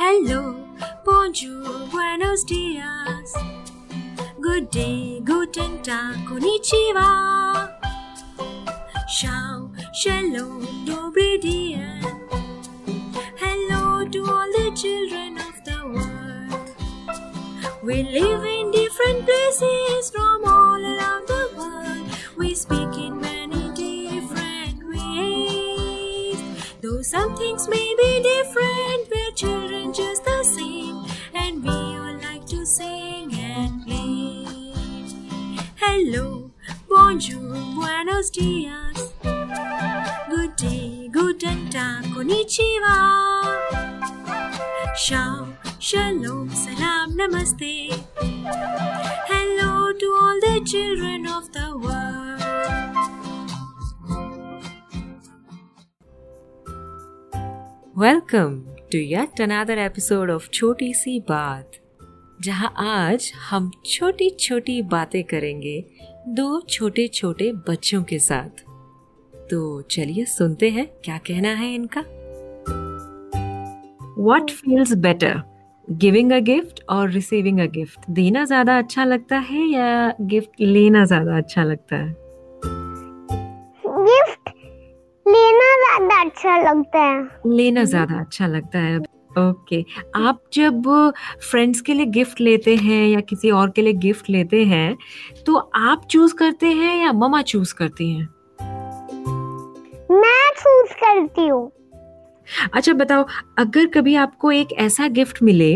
hello, bonjour, buenos dias, good day, guten tag, konnichiwa, ciao, shalom, dobry dia. Hello to all the children of the world. We live in different places from all around the world. We speak in many different ways. Though some things may be different, we're children just the same, and we all like to sing and play. Hello, bonjour, buenos dias, good day, guten tag, konnichiwa, ciao, shalom, salam, namaste. Hello to all the children of the world. Welcome to yet another episode of Chhoti Si Baath, जहाँ आज हम छोटी छोटी बातें करेंगे दो छोटे छोटे बच्चों के साथ। तो चलिए सुनते हैं क्या कहना है इनका। What feels better, giving a gift or receiving a gift? देना ज्यादा अच्छा लगता है या गिफ्ट लेना ज्यादा अच्छा लगता है? गिफ्ट लेना ज्यादा अच्छा लगता है। लेना ज्यादा अच्छा लगता है। ओके, आप जब फ्रेंड्स के लिए गिफ्ट लेते हैं या किसी और के लिए गिफ्ट लेते हैं तो आप चूज करते हैं या मम्मा चूज करती हैं? मैं चूज करती हूँ। अच्छा बताओ, अगर कभी आपको एक ऐसा गिफ्ट मिले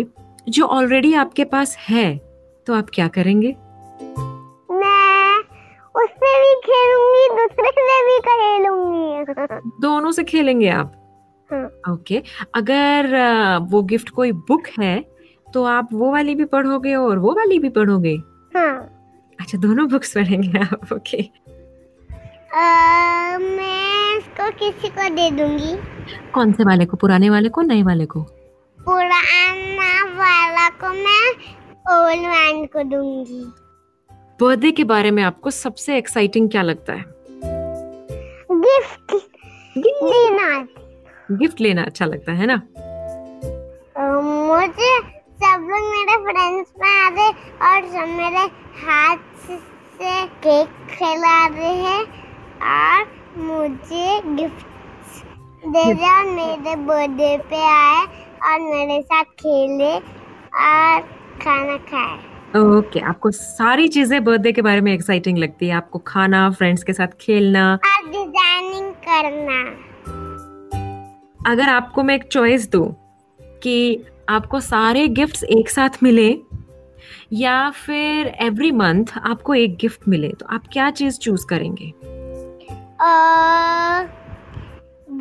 जो ऑलरेडी आपके पास है तो आप क्या करेंगे? मैं उससे भी खेलूंगी, दूसरे से भी खेलूंगी। दोनों से खेलेंगे आप? ओके, अगर वो गिफ्ट कोई बुक है तो आप वो वाली भी पढ़ोगे और वो वाली भी पढ़ोगे? हाँ। अच्छा, दोनों बुक्स पढ़ेंगे आप। ओके, मैं इसको किसी को दे दूंगी। कौन से वाले को, पुराने वाले को, नए वाले को? पुराना वाला को मैं ओल्ड वाले को दूंगी। बर्थडे के बारे में आपको सबसे एक्साइटिंग क्या लगता है? गिफ्ट लेना अच्छा लगता है ना? मुझे सब लोग मेरे फ्रेंड्स में आ रहे और सब मेरे हाथ से केक खिला रहे हैं और मुझे गिफ्ट्स दे रहे और मेरे बर्थडे पे आए और मेरे साथ खेले और खाना खाए। ओके, आपको सारी चीजें बर्थडे के बारे में एक्साइटिंग लगती है। आपको खाना, फ्रेंड्स के साथ खेलना और डिजाइनिंग करना। अगर आपको मैं एक चॉइस दूं कि आपको सारे गिफ्ट्स एक साथ मिले या फिर एवरी मंथ आपको एक गिफ्ट मिले तो आप क्या चीज़ चूज करेंगे?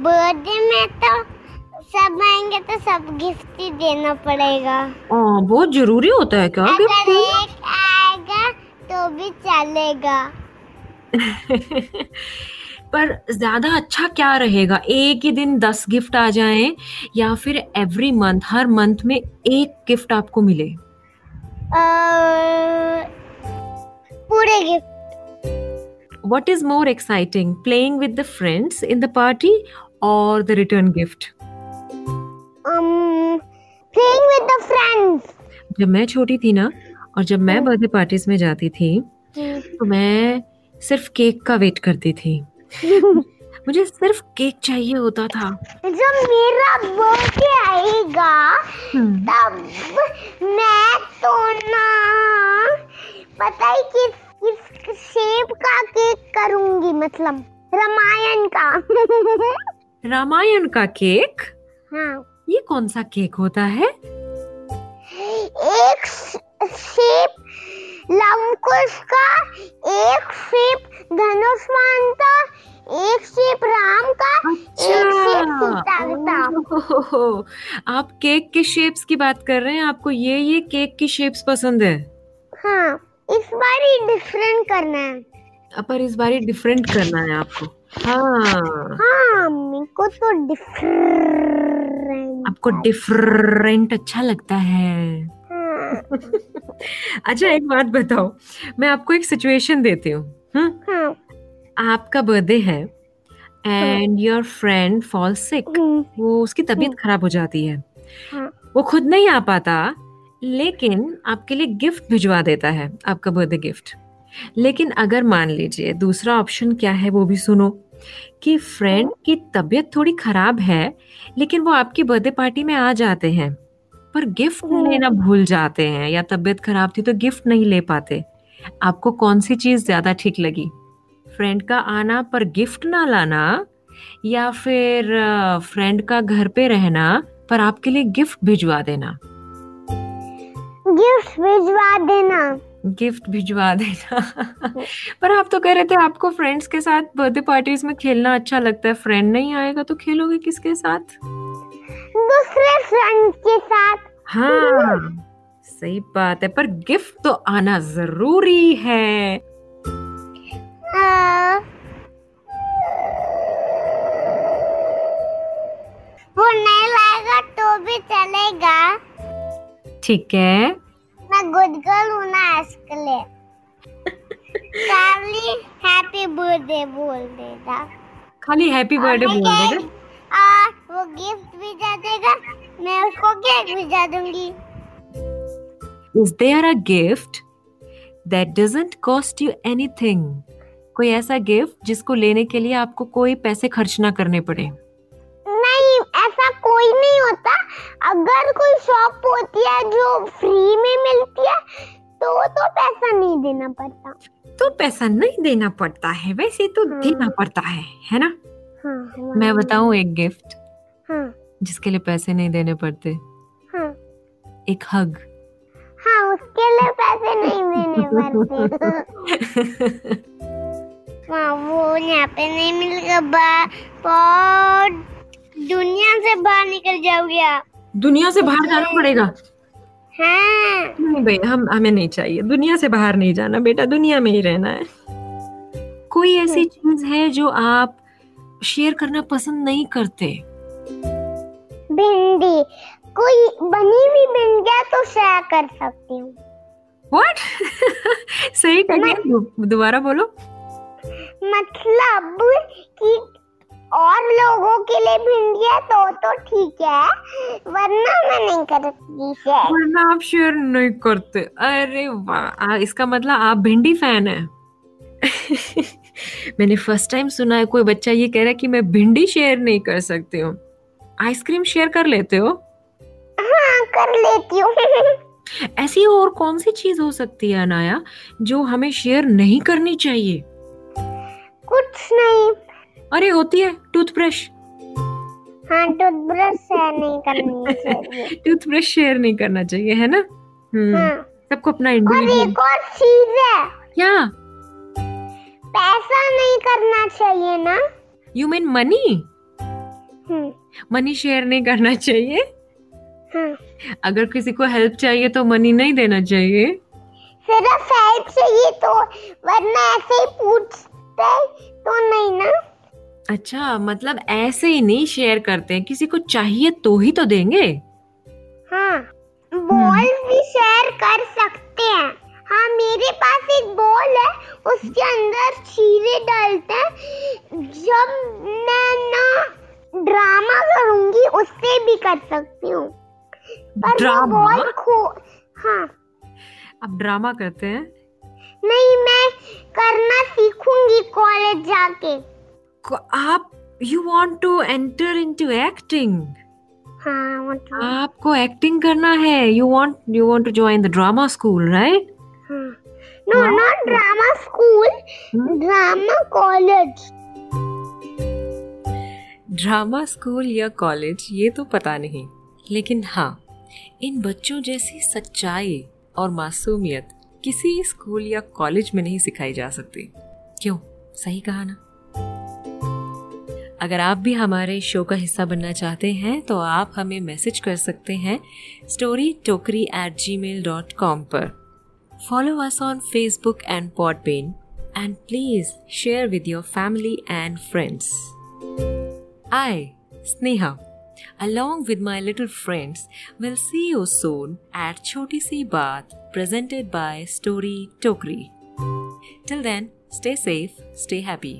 बर्थडे में तो सब आएंगे तो सब गिफ्ट ही देना पड़ेगा। बहुत जरूरी होता है क्या? अगर एक आएगा तो भी चलेगा। पर ज्यादा अच्छा क्या रहेगा, एक ही दिन 10 गिफ्ट आ जाएं या फिर एवरी मंथ, हर मंथ में एक गिफ्ट आपको मिले? पूरे gift. What is more exciting, playing with the friends in the party और the return gift? Playing with the friends. जब मैं छोटी थी ना और जब मैं बर्थडे पार्टीज में जाती थी तो मैं सिर्फ केक का वेट करती थी। मुझे सिर्फ केक चाहिए होता था। जब मेरा बर्थडे आएगा तब मैं तो ना पता ही किस शेप का केक करूंगी, मतलब रामायण का। रामायण का केक? हाँ। ये कौन सा केक होता है? एक शेप लवकुश का, एक शेप धनुष्मान का, एक शेप राम का। अच्छा। एक शेप सीता का। आप केक के शेप्स की बात कर रहे हैं, आपको ये केक की शेप्स पसंद है? हाँ, इस बार ही डिफरेंट करना है। पर इस बार ही डिफरेंट करना है आपको? हाँ, मेरे को तो डिफरेंट। आपको डिफरेंट अच्छा लगता है। अच्छा, एक बात बताओ, मैं आपको एक सिचुएशन देती हूँ। हाँ। आपका बर्थडे है and your friend fall sick, वो उसकी तबीयत खराब हो जाती है। हाँ। वो खुद नहीं आ पाता लेकिन आपके लिए गिफ्ट भिजवा देता है, आपका बर्थडे गिफ्ट। लेकिन अगर मान लीजिए दूसरा ऑप्शन क्या है वो भी सुनो, कि फ्रेंड की तबीयत थोड़ी खराब है लेकिन वो आपकी बर्थडे पार्टी में आ जाते हैं पर गिफ्ट लेना भूल जाते हैं, या तबीयत खराब थी तो गिफ्ट नहीं ले पाते। आपको कौन सी चीज़ ज़्यादा ठीक लगी, फ्रेंड का आना पर गिफ्ट ना लाना, या फिर फ्रेंड का घर पे रहना पर आपके लिए गिफ्ट भिजवा देना? गिफ्ट भिजवा देना, गिफ्ट भिजवा देना। पर आप तो कह रहे थे आपको फ्रेंड्स के साथ बर्थडे पार्टीज में खेलना अच्छा लगता है, फ्रेंड नहीं आएगा तो खेलोगे किसके साथ? दूसरे फ्रेंड्स के साथ। हाँ सही बात है, पर गिफ्ट तो आना जरूरी है। वो नहीं लाएगा तो भी चलेगा। ठीक है, मैं गुड गर्ल हूँ ना, आजकल खाली हैप्पी बर्थडे बोल देगा, खाली हैप्पी बर्थडे बोल देगा, और वो गिफ्ट भी जा देगा, मैं उसको केक भी जा दूंगी। Is there a gift that doesn't cost you anything? कोई ऐसा गिफ्ट जिसको लेने के लिए आपको कोई पैसे खर्च ना करने पड़े? नहीं, ऐसा कोई नहीं होता। अगर कोई शॉप होती है जो फ्री में मिलती है तो पैसा नहीं देना पड़ता। तो पैसा नहीं देना पड़ता है, वैसे तो देना पड़ता है ना? हाँ, मैं बताऊं एक गिफ्ट जिसके लिए पैसे नहीं देने पड़ते? एक हग। हाँ, उसके लिए पैसे नहीं देने पड़ते। वो यहाँ पे नहीं मिलेगा, बहुत दुनिया से बाहर निकल जाओगे आप। दुनिया से बाहर जाना पड़ेगा? हाँ। नहीं भाई, हमें नहीं चाहिए, दुनिया से बाहर नहीं जाना बेटा, दुनिया में ही रहना है। कोई ऐसी चीज है जो आप शेयर करना पसंद नहीं करते? भिंडी, कोई बनी हुई भिंडिया तो शेयर कर सकती हूँ। What? सही कहा, दोबारा बोलो। मतलब कि और लोगों के लिए भिंडिया तो ठीक है, वरना मैं नहीं करती शेयर। वरना आप शेयर नहीं करते? अरे वाह, इसका मतलब आप भिंडी फैन है। मैंने फर्स्ट टाइम सुना है कोई बच्चा ये कह रहा है कि मैं भिंडी शेयर नहीं कर सकती हूँ। आइसक्रीम शेयर कर लेते हो? हाँ, कर लेती हूँ। ऐसी और कौन सी चीज हो सकती है अनाया जो हमें शेयर नहीं करनी चाहिए? कुछ नहीं। अरे होती है टूथब्रश। हाँ, टूथब्रश शेयर नहीं करनी चाहिए। टूथब्रश शेयर नहीं करना चाहिए, है ना? हाँ। सबको अपना इंडिविजुअल। और एक और चीज है। क्या? पैसा नहीं करना चाहिए ना। You mean money? Money share नहीं करना चाहिए। हाँ। अगर किसी को हेल्प चाहिए तो मनी नहीं देना चाहिए। सिर्फ हेल्प चाहिए तो, वरना ऐसे ही पूछते तो नहीं ना। अच्छा, मतलब ऐसे ही नहीं शेयर करते हैं, किसी को चाहिए तो ही तो देंगे। हाँ, बॉल भी शेयर कर सकते हैं। हाँ, मेरे पास एक बॉल है, उसके अंदर चीज़ें डालते हैं। जब मैं ना ड्रामा करूँगी उससे भी कर सकती हूँ, पर वो बॉल हाँ, अब ड्रामा करते हैं। नहीं, मैं करना सीखूंगी कॉलेज जाके। आप you want to enter into acting? हाँ, आपको एक्टिंग करना है। You want to join the drama school, right? No, not drama school, drama college. Drama school या कॉलेज ये तो पता नहीं, लेकिन हाँ, इन बच्चों जैसी सच्चाई और मासूमियत किसी स्कूल या कॉलेज में नहीं सिखाई जा सकती। क्यों? सही कहा ना? अगर आप भी हमारे शो का हिस्सा बनना चाहते हैं तो आप हमें मैसेज कर सकते हैं storytokri@gmail.com पर। Follow us on Facebook and Podbean, and please share with your family and friends. I, Sneha, along with my little friends, will see you soon at Chhoti Si Baath, presented by Story Tokri. Till then, stay safe, stay happy.